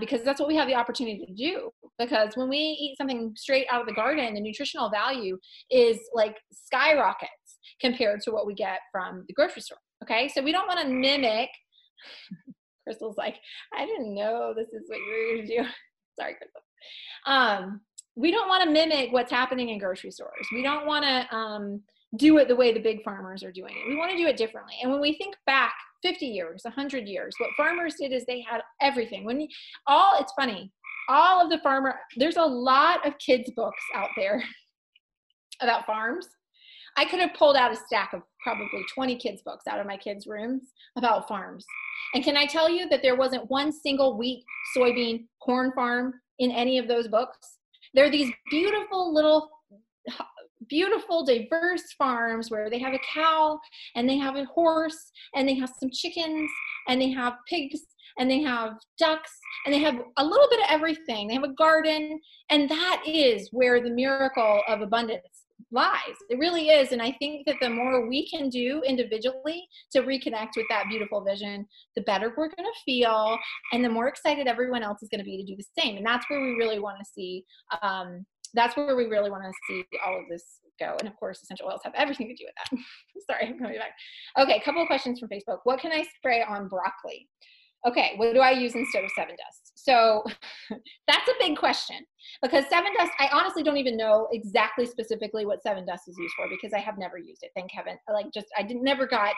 because that's what we have the opportunity to do. Because when we eat something straight out of the garden, the nutritional value is like skyrockets compared to what we get from the grocery store. Okay, so we don't want to mimic. Crystal's like, I didn't know this is what you were going to do. Sorry, Crystal. We don't want to mimic what's happening in grocery stores. We don't want to do it the way the big farmers are doing it. We want to do it differently. And when we think back 50 years, 100 years, what farmers did is they had everything. It's funny, all of the there's a lot of kids' books out there about farms. I could have pulled out a stack of probably 20 kids' books out of my kids' rooms about farms. And can I tell you that there wasn't one single wheat, soybean, corn farm, in any of those books. They're these beautiful little, beautiful, diverse farms where they have a cow and they have a horse and they have some chickens and they have pigs and they have ducks and they have a little bit of everything. They have a garden, and that is where the miracle of abundance lies. It really is. And I think that the more we can do individually to reconnect with that beautiful vision, the better we're going to feel, and the more excited everyone else is going to be to do the same. And that's where we really want to see all of this go. And of course, essential oils have everything to do with that. Sorry, I'm coming back. Okay, a couple of questions from Facebook. What can I spray on broccoli? Okay, what do I use instead of seven dust? So that's a big question, because seven dust, I honestly don't even know exactly specifically what seven dust is used for, because I have never used it. Thank heaven. I never got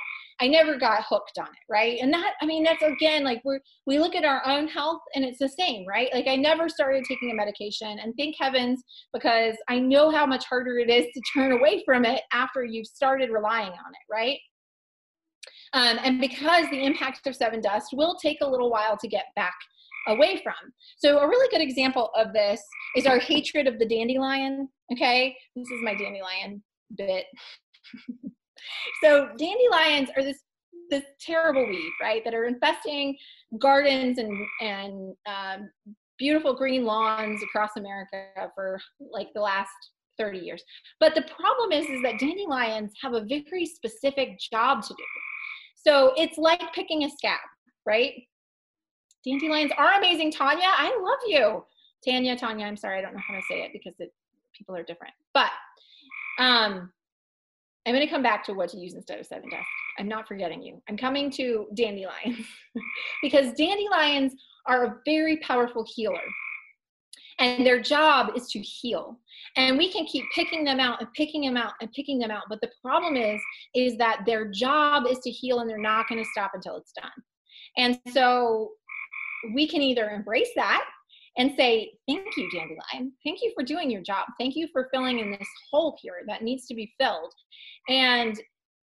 hooked on it. Right. And that, I mean, that's again, like we look at our own health and it's the same, right? Like I never started taking a medication, and thank heavens, because I know how much harder it is to turn away from it after you've started relying on it. Right. And because the impact of seven dust will take a little while to get back away from. So a really good example of this is our hatred of the dandelion. Okay, this is my dandelion bit. So dandelions are this terrible weed, right, that are infesting gardens and beautiful green lawns across America for like the last 30 years. But the problem is that dandelions have a very specific job to do. So it's like picking a scab, right? Dandelions are amazing, Tanya. I love you. Tanya, I'm sorry. I don't know how to say it because people are different. But I'm going to come back to what to use instead of seven dust. I'm not forgetting you. I'm coming to dandelions because dandelions are a very powerful healer. And their job is to heal. And we can keep picking them out and picking them out and picking them out. But the problem is that their job is to heal, and they're not going to stop until it's done. And so we can either embrace that and say, thank you, dandelion. Thank you for doing your job. Thank you for filling in this hole here that needs to be filled, and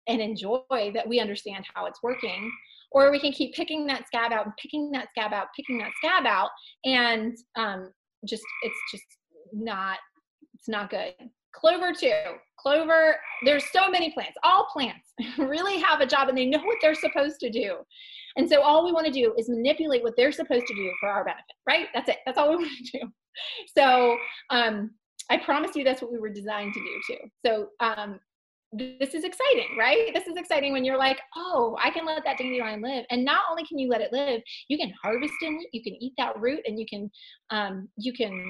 enjoy that we understand how it's working. Or we can keep picking that scab out and picking that scab out, picking that scab out, and it's not good. Clover too. Clover, there's so many plants. All plants really have a job, and they know what they're supposed to do. And so all we want to do is manipulate what they're supposed to do for our benefit, right? That's it. That's all we want to do. So I promise you that's what we were designed to do too. So this is exciting, right? This is exciting when you're like, oh, I can let that dandelion live. And not only can you let it live, you can harvest it, you can eat that root, and you can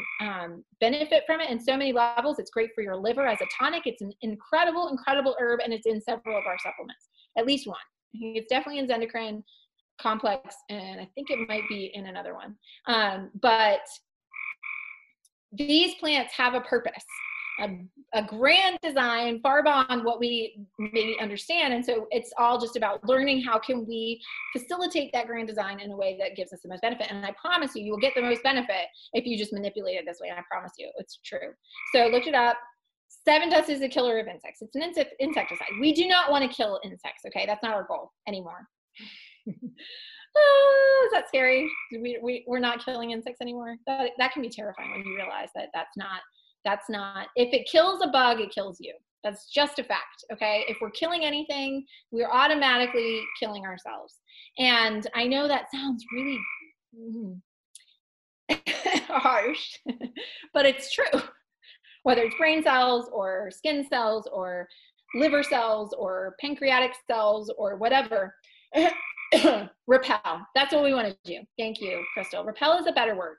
benefit from it in so many levels. It's great for your liver as a tonic. It's an incredible, incredible herb, and it's in several of our supplements, at least one. I think it's definitely in Zendocrine Complex, and I think it might be in another one. But these plants have a purpose. A grand design far beyond what we maybe understand. And so it's all just about learning how can we facilitate that grand design in a way that gives us the most benefit. And I promise you, you will get the most benefit if you just manipulate it this way. And I promise you, it's true. So I looked it up. Seven dust is a killer of insects. It's an insecticide. We do not want to kill insects, okay? That's not our goal anymore. Is that scary? We're not killing insects anymore. That can be terrifying when you realize that that's not, if it kills a bug, it kills you. That's just a fact, okay? If we're killing anything, we're automatically killing ourselves. And I know that sounds really harsh, but it's true. Whether it's brain cells or skin cells or liver cells or pancreatic cells or whatever, repel. That's what we want to do. Thank you, Crystal. Repel is a better word.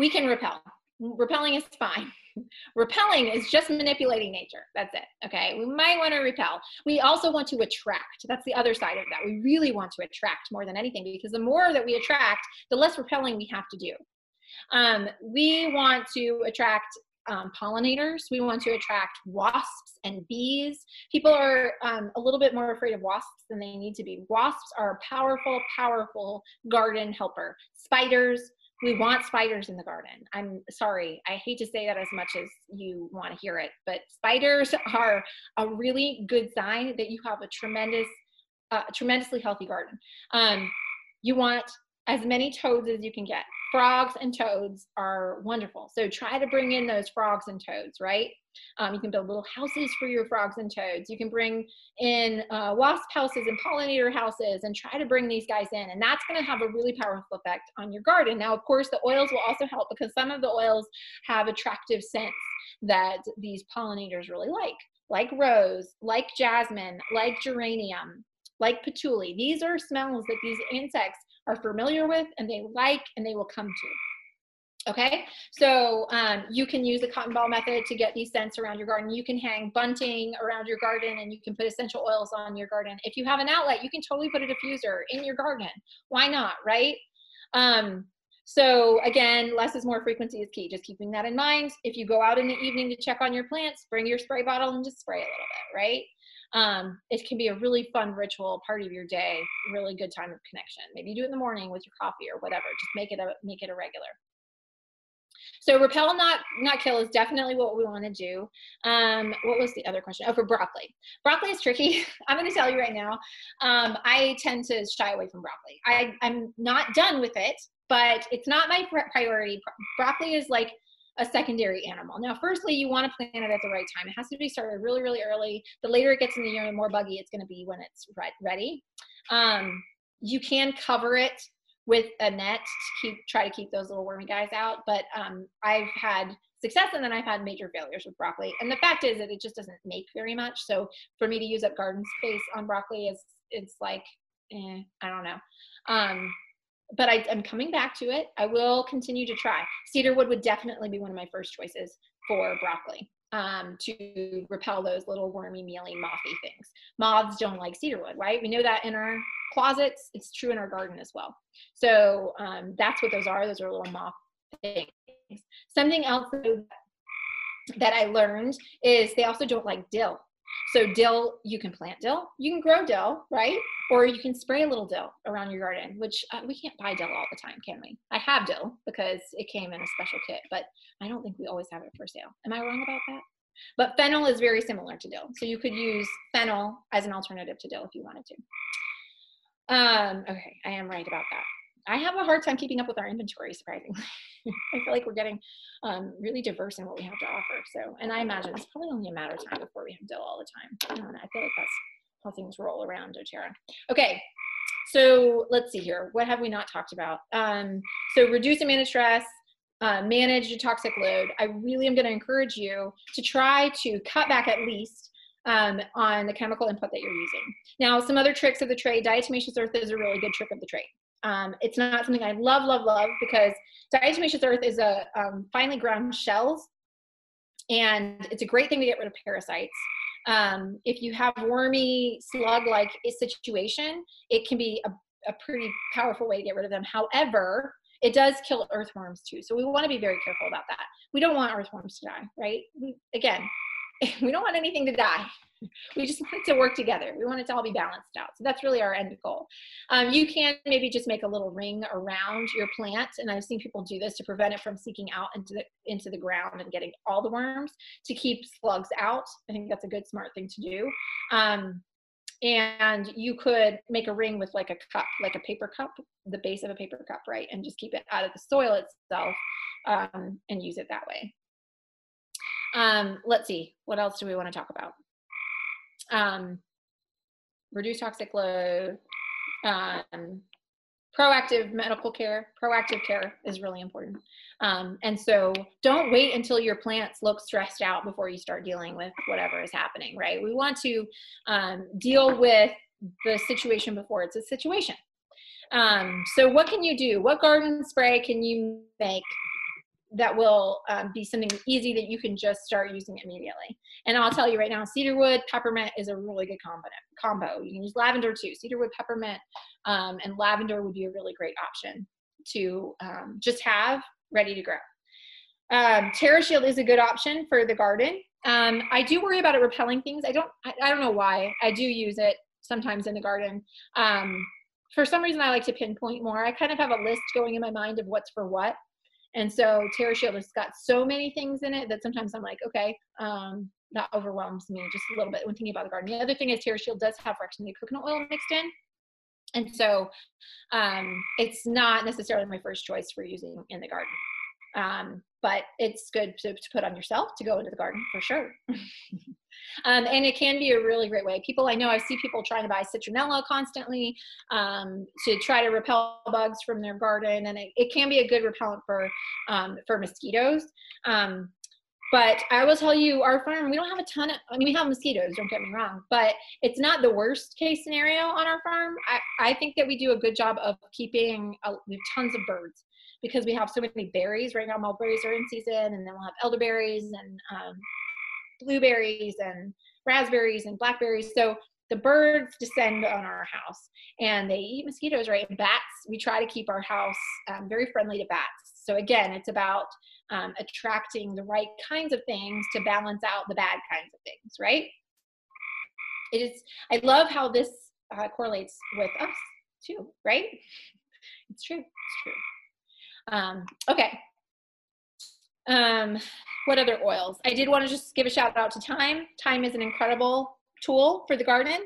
We can repel. Repelling is fine. Repelling is just manipulating nature. That's it. Okay. We might want to repel. We also want to attract. That's the other side of that. We really want to attract more than anything, because the more that we attract, the less repelling we have to do. We want to attract pollinators. We want to attract wasps and bees. People are a little bit more afraid of wasps than they need to be. Wasps are a powerful, powerful garden helper. Spiders. We want spiders in the garden. I'm sorry. I hate to say that as much as you want to hear it, but spiders are a really good sign that you have a tremendously healthy garden. You want as many toads as you can get. Frogs and toads are wonderful. So try to bring in those frogs and toads, right? You can build little houses for your frogs and toads. You can bring in wasp houses and pollinator houses and try to bring these guys in. And that's going to have a really powerful effect on your garden. Now, of course, the oils will also help because some of the oils have attractive scents that these pollinators really like rose, like jasmine, like geranium, like patchouli. These are smells that these insects are familiar with and they like and they will come to. Okay, so you can use the cotton ball method to get these scents around your garden. You can hang bunting around your garden and you can put essential oils on your garden. If you have an outlet, you can totally put a diffuser in your garden. Why not, right? So again, less is more, frequency is key. Just keeping that in mind. If you go out in the evening to check on your plants, bring your spray bottle and just spray a little bit, right? It can be a really fun ritual, part of your day, really good time of connection. Maybe you do it in the morning with your coffee or whatever. Just make it a regular. So repel, not kill is definitely what we want to do. What was the other question? Oh, for broccoli. Broccoli is tricky. I'm going to tell you right now. I tend to shy away from broccoli. I'm not done with it, but it's not my priority. Broccoli is like a secondary animal. Now, firstly, you want to plant it at the right time. It has to be started really, really early. The later it gets in the year, the more buggy it's going to be when it's ready. You can cover it with a net to try to keep those little wormy guys out. But I've had success and then I've had major failures with broccoli. And the fact is that it just doesn't make very much. So for me to use up garden space on broccoli is, it's like, I don't know. But I'm coming back to it. I will continue to try. Cedarwood would definitely be one of my first choices for broccoli to repel those little wormy, mealy, mothy things. Moths don't like cedarwood, right? We know that in our closets. It's true in our garden as well. So that's what those are. Those are little moth things. Something else that I learned is they also don't like dill. So dill, you can plant dill, you can grow dill, right? Or you can spray a little dill around your garden, which we can't buy dill all the time, can we? I have dill because it came in a special kit, but I don't think we always have it for sale. Am I wrong about that? But fennel is very similar to dill. So you could use fennel as an alternative to dill if you wanted to. Okay, I am right about that. I have a hard time keeping up with our inventory, surprisingly. I feel like we're getting really diverse in what we have to offer. So, and I imagine it's probably only a matter of time before we have dill all the time. I feel like that's how things roll around doTERRA. Okay, so let's see here. What have we not talked about? So reduce and manage stress, manage your toxic load. I really am gonna encourage you to try to cut back at least on the chemical input that you're using. Now, some other tricks of the trade, diatomaceous earth is a really good trick of the trade. It's not something I love because diatomaceous earth is a finely ground shells, and it's a great thing to get rid of parasites. If you have wormy slug-like situation, it can be a pretty powerful way to get rid of them. However, it does kill earthworms too, so we want to be very careful about that. We don't want earthworms to die, right? We don't want anything to die. We just want it to work together. We want it to all be balanced out. So that's really our end goal. You can maybe just make a little ring around your plant. And I've seen people do this to prevent it from seeking out into the ground and getting all the worms, to keep slugs out. I think that's a good, smart thing to do. And you could make a ring with like a cup, like a paper cup, the base of a paper cup, right? And just keep it out of the soil itself and use it that way. Let's see, what else do we want to talk about? Reduce toxic load, proactive medical care. Proactive care is really important. And so don't wait until your plants look stressed out before you start dealing with whatever is happening, right? We want to deal with the situation before it's a situation. So what can you do? What garden spray can you make that will be something easy that you can just start using immediately? And I'll tell you right now, cedarwood, peppermint is a really good combo. You can use lavender too. Cedarwood, peppermint, and lavender would be a really great option to just have ready to grow. TerraShield is a good option for the garden. I do worry about it repelling things. I don't know why. I do use it sometimes in the garden. For some reason, I like to pinpoint more. I kind of have a list going in my mind of what's for what. And so TerraShield has got so many things in it that sometimes I'm like, okay, that overwhelms me just a little bit when thinking about the garden. The other thing is TerraShield does have fractionated coconut oil mixed in. And so it's not necessarily my first choice for using in the garden. But it's good to put on yourself to go into the garden for sure. And it can be a really great way. People, I know I see people trying to buy citronella constantly to try to repel bugs from their garden. And it can be a good repellent for mosquitoes. But I will tell you, our farm, we don't have a ton of, I mean, we have mosquitoes, don't get me wrong, but it's not the worst case scenario on our farm. I think that we do a good job of keeping, we have tons of birds because we have so many berries. Right now, mulberries are in season, and then we'll have elderberries and blueberries and raspberries and blackberries. So the birds descend on our house, and they eat mosquitoes, right? And bats, we try to keep our house very friendly to bats. So again, it's about attracting the right kinds of things to balance out the bad kinds of things, right? It is, I love how this correlates with us too, right? It's true, it's true. Okay. What other oils? I did want to just give a shout out to thyme. Thyme is an incredible tool for the garden.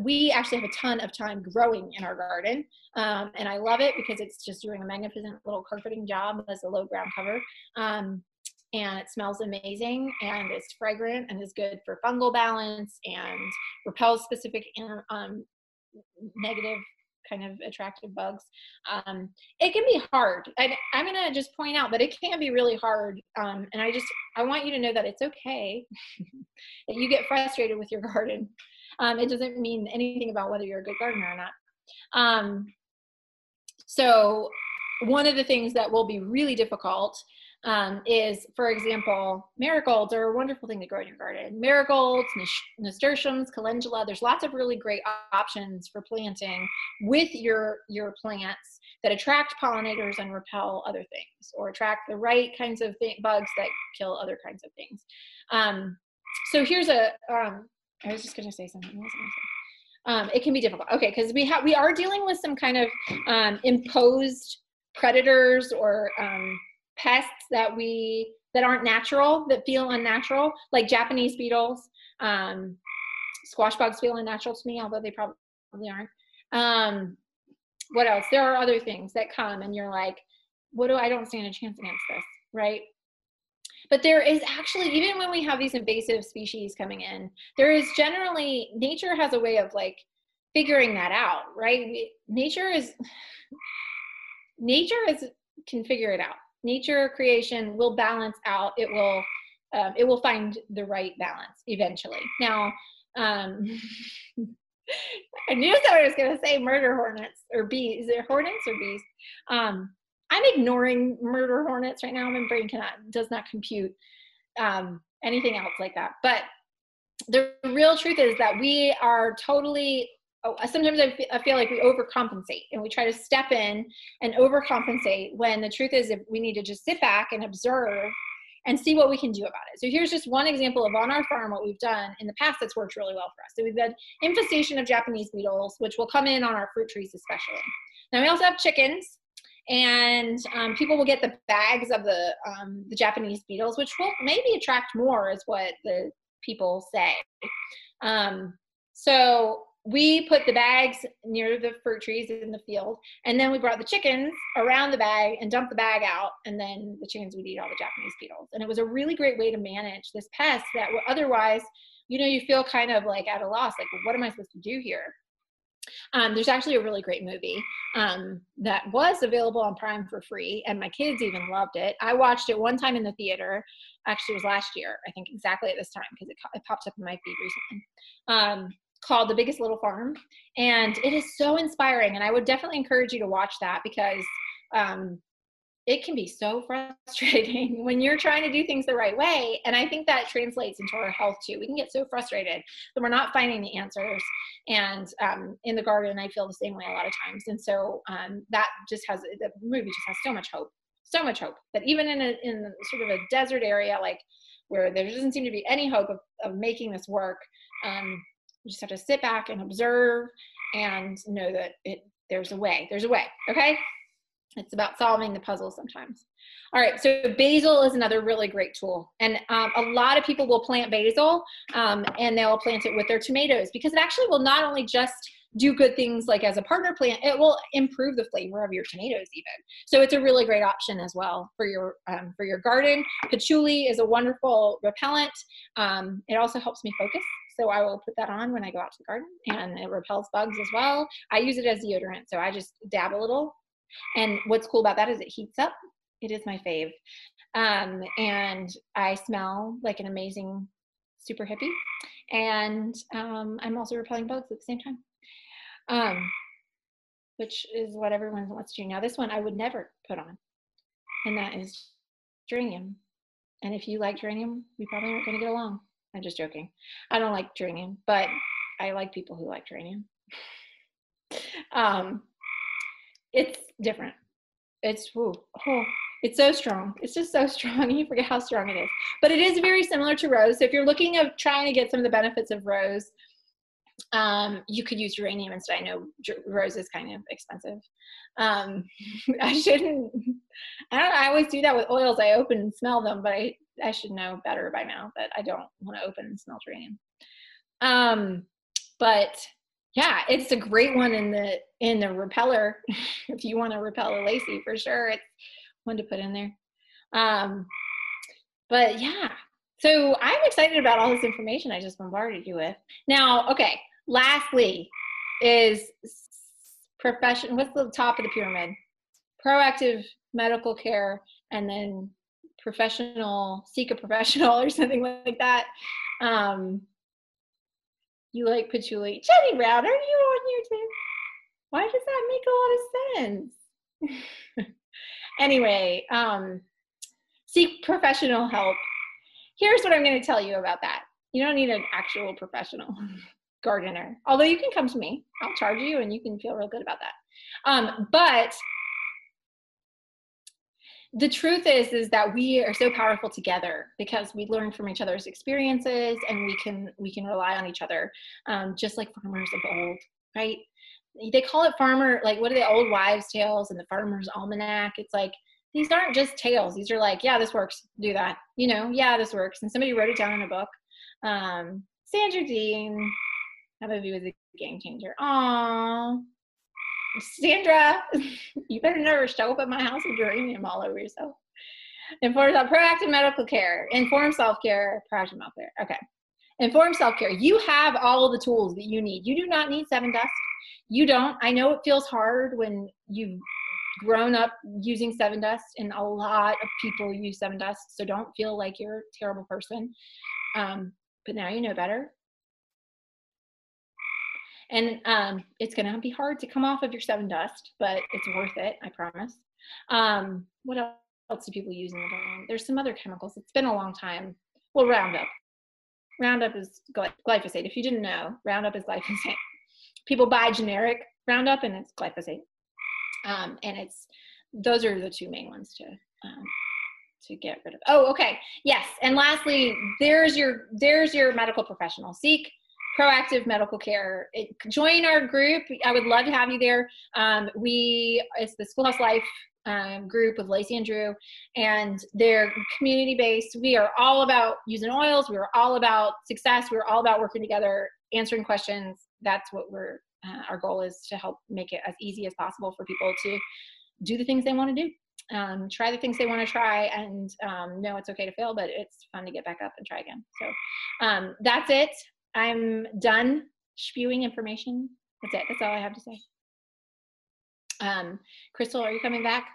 We actually have a ton of thyme growing in our garden, and I love it because it's just doing a magnificent little carpeting job as a low ground cover, and it smells amazing, and it's fragrant, and is good for fungal balance, and repels specific negative kind of attractive bugs. It can be hard. I'm going to just point out that it can be really hard. And I want you to know that it's okay that you get frustrated with your garden. It doesn't mean anything about whether you're a good gardener or not. So one of the things that will be really difficult is, for example, marigolds are a wonderful thing to grow in your garden. Marigolds, nasturtiums, calendula, there's lots of really great options for planting with your plants that attract pollinators and repel other things, or attract the right kinds of bugs that kill other kinds of things. So here's a, I was just going to say something else. It can be difficult. Okay, because we are dealing with some kind of imposed predators or pests that aren't natural, that feel unnatural, like Japanese beetles. Squash bugs feel unnatural to me, although they probably aren't. What else? There are other things that come and you're like, I don't stand a chance against this, right? But there is actually, even when we have these invasive species coming in, there is generally, nature has a way of like figuring that out, right? Nature can figure it out. Nature creation will balance out. It will find the right balance eventually. Now, I knew somebody was going to say murder hornets or bees. Is it hornets or bees? I'm ignoring murder hornets right now. My brain does not compute anything else like that. But the real truth is that we are totally, sometimes I feel like we overcompensate, and we try to step in and overcompensate when the truth is if we need to just sit back and observe and see what we can do about it. So here's just one example of on our farm what we've done in the past that's worked really well for us. So we've had infestation of Japanese beetles, which will come in on our fruit trees especially. Now we also have chickens. And people will get the bags of the Japanese beetles, which will maybe attract more, is what the people say. So we put the bags near the fruit trees in the field, and then we brought the chickens around the bag and dumped the bag out, and then the chickens would eat all the Japanese beetles. And it was a really great way to manage this pest that otherwise, you feel kind of like at a loss, like, well, what am I supposed to do here? There's actually a really great movie that was available on Prime for free, and my kids even loved it. I watched it one time in the theater. Actually, it was last year, I think, exactly at this time, because it popped up in my feed recently, called The Biggest Little Farm. And it is so inspiring, and I would definitely encourage you to watch that, because it can be so frustrating when you're trying to do things the right way. And I think that translates into our health too. We can get so frustrated that we're not finding the answers. And in the garden, I feel the same way a lot of times. And so the movie just has so much hope that even in sort of a desert area, like where there doesn't seem to be any hope of making this work, you just have to sit back and observe and know that there's a way, okay? It's about solving the puzzle sometimes. All right, so basil is another really great tool. And a lot of people will plant basil and they'll plant it with their tomatoes, because it actually will not only just do good things like as a partner plant, it will improve the flavor of your tomatoes even. So it's a really great option as well for your garden. Patchouli is a wonderful repellent. It also helps me focus. So I will put that on when I go out to the garden, and it repels bugs as well. I use it as deodorant. So I just dab a little. And what's cool about that is it heats up. It is my fave. And I smell like an amazing super hippie. And I'm also repelling bugs at the same time, which is what everyone wants to do. Now, this one I would never put on, and that is geranium. And if you like geranium, we probably aren't going to get along. I'm just joking. I don't like geranium, but I like people who like geranium. It's different. It's, woo, oh, it's so strong. It's just so strong. You forget how strong it is. But it is very similar to rose. So if you're looking at trying to get some of the benefits of rose, you could use geranium instead. I know rose is kind of expensive. I don't know. I always do that with oils. I open and smell them, but I should know better by now that I don't want to open and smell geranium. But yeah, it's a great one in the repeller. If you want to repel a Lacey, for sure, it's one to put in there. But yeah, so I'm excited about all this information I just bombarded you with. Now, okay, lastly is profession. What's the top of the pyramid? Proactive medical care, and then professional, seek a professional or something like that. You like patchouli. Jenny Brown, are you on YouTube? Why does that make a lot of sense? Anyway, seek professional help. Here's what I'm going to tell you about that. You don't need an actual professional gardener, although you can come to me. I'll charge you and you can feel real good about that. But the truth is that we are so powerful together because we learn from each other's experiences, and we can rely on each other, just like farmers of old, right? They call it farmer, like, what are the old wives' tales and the farmer's almanac? It's like, these aren't just tales. These are like, yeah, this works. Do that. You know, yeah, this works. And somebody wrote it down in a book. Sandra Dean, that movie was a game changer. Aww. Sandra, you better never show up at my house with geranium all over yourself. Inform self, proactive medical care, informed self-care, proactive medical care. Okay. Informed self-care. You have all the tools that you need. You do not need seven dust. You don't. I know it feels hard when you've grown up using seven dust, and a lot of people use seven dust. So don't feel like you're a terrible person. But now you know better. And it's going to be hard to come off of your seven dust, but it's worth it. I promise. What else do people use in the garden? There's some other chemicals. It's been a long time. Well, Roundup. Roundup is glyphosate. If you didn't know, Roundup is glyphosate. People buy generic Roundup, and it's glyphosate. And it's, those are the two main ones to get rid of. Oh, okay. Yes. And lastly, there's your medical professional. Seek proactive medical care. Join our group. I would love to have you there. It's the Schoolhouse Life group with Lacey and Drew, and they're community-based. We are all about using oils. We are all about success. We're all about working together, answering questions. That's what we're, our goal is to help make it as easy as possible for people to do the things they want to do. Try the things they want to try, and know it's okay to fail, but it's fun to get back up and try again. So that's it. I'm done spewing information. That's it. That's all I have to say. Crystal, are you coming back?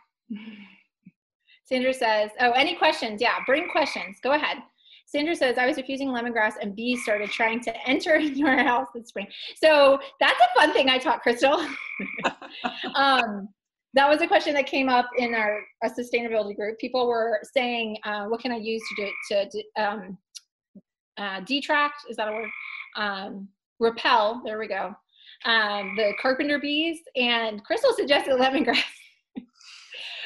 Sandra says, oh, any questions? Yeah, bring questions. Go ahead. Sandra says, I was diffusing lemongrass and bees started trying to enter into our house this spring. So that's a fun thing I taught Crystal. That was a question that came up in our sustainability group. People were saying, what can I use to detract, is that a word? Repel, there we go. The carpenter bees, and Crystal suggested lemongrass,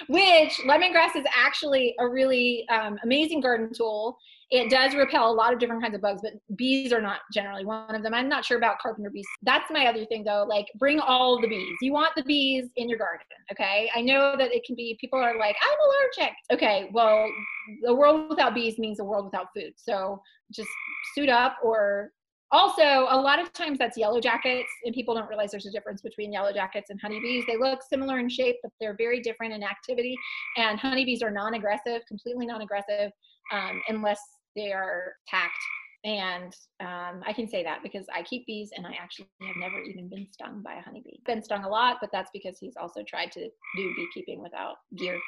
which lemongrass is actually a really amazing garden tool. It does repel a lot of different kinds of bugs, but bees are not generally one of them. I'm not sure about carpenter bees. That's my other thing though, like bring all the bees. You want the bees in your garden, okay? I know that it can be, people are like, I'm allergic. Okay, well, the world without bees means a world without food. So just suit up or Also, a lot of times that's yellow jackets, and people don't realize there's a difference between yellow jackets and honeybees. They look similar in shape, but they're very different in activity. And honeybees are non-aggressive, completely non-aggressive, unless they are attacked. And I can say that because I keep bees, and I actually have never even been stung by a honeybee. Been stung a lot, but that's because he's also tried to do beekeeping without gear.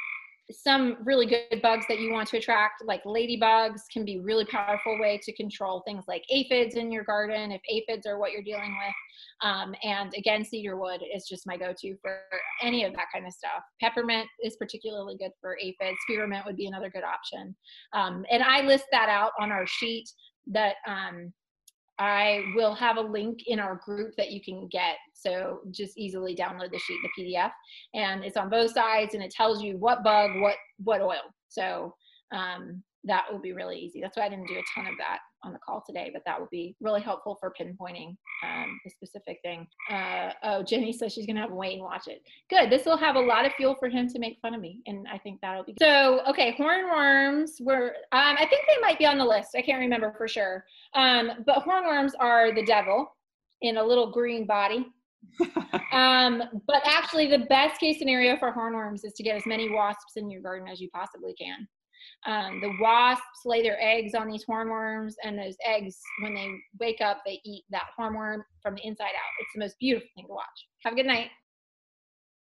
Some really good bugs that you want to attract, like ladybugs, can be really powerful way to control things like aphids in your garden, if aphids are what you're dealing with. And again, cedarwood is just my go-to for any of that kind of stuff. Peppermint is particularly good for aphids. Spearmint would be another good option. And I list that out on our sheet that I will have a link in our group that you can get. So just easily download the sheet, the PDF, and it's on both sides, and it tells you what bug, what oil. So that will be really easy. That's why I didn't do a ton of that on the call today, but that will be really helpful for pinpointing the specific thing. Oh, Jenny says she's gonna have Wayne watch it. Good, this will have a lot of fuel for him to make fun of me, and I think that'll be good. So, okay, hornworms were, I think they might be on the list. I can't remember for sure. But hornworms are the devil in a little green body. But actually the best case scenario for hornworms is to get as many wasps in your garden as you possibly can. The wasps lay their eggs on these hornworms, and those eggs, when they wake up, they eat that hornworm from the inside out. It's the most beautiful thing to watch. Have a good night.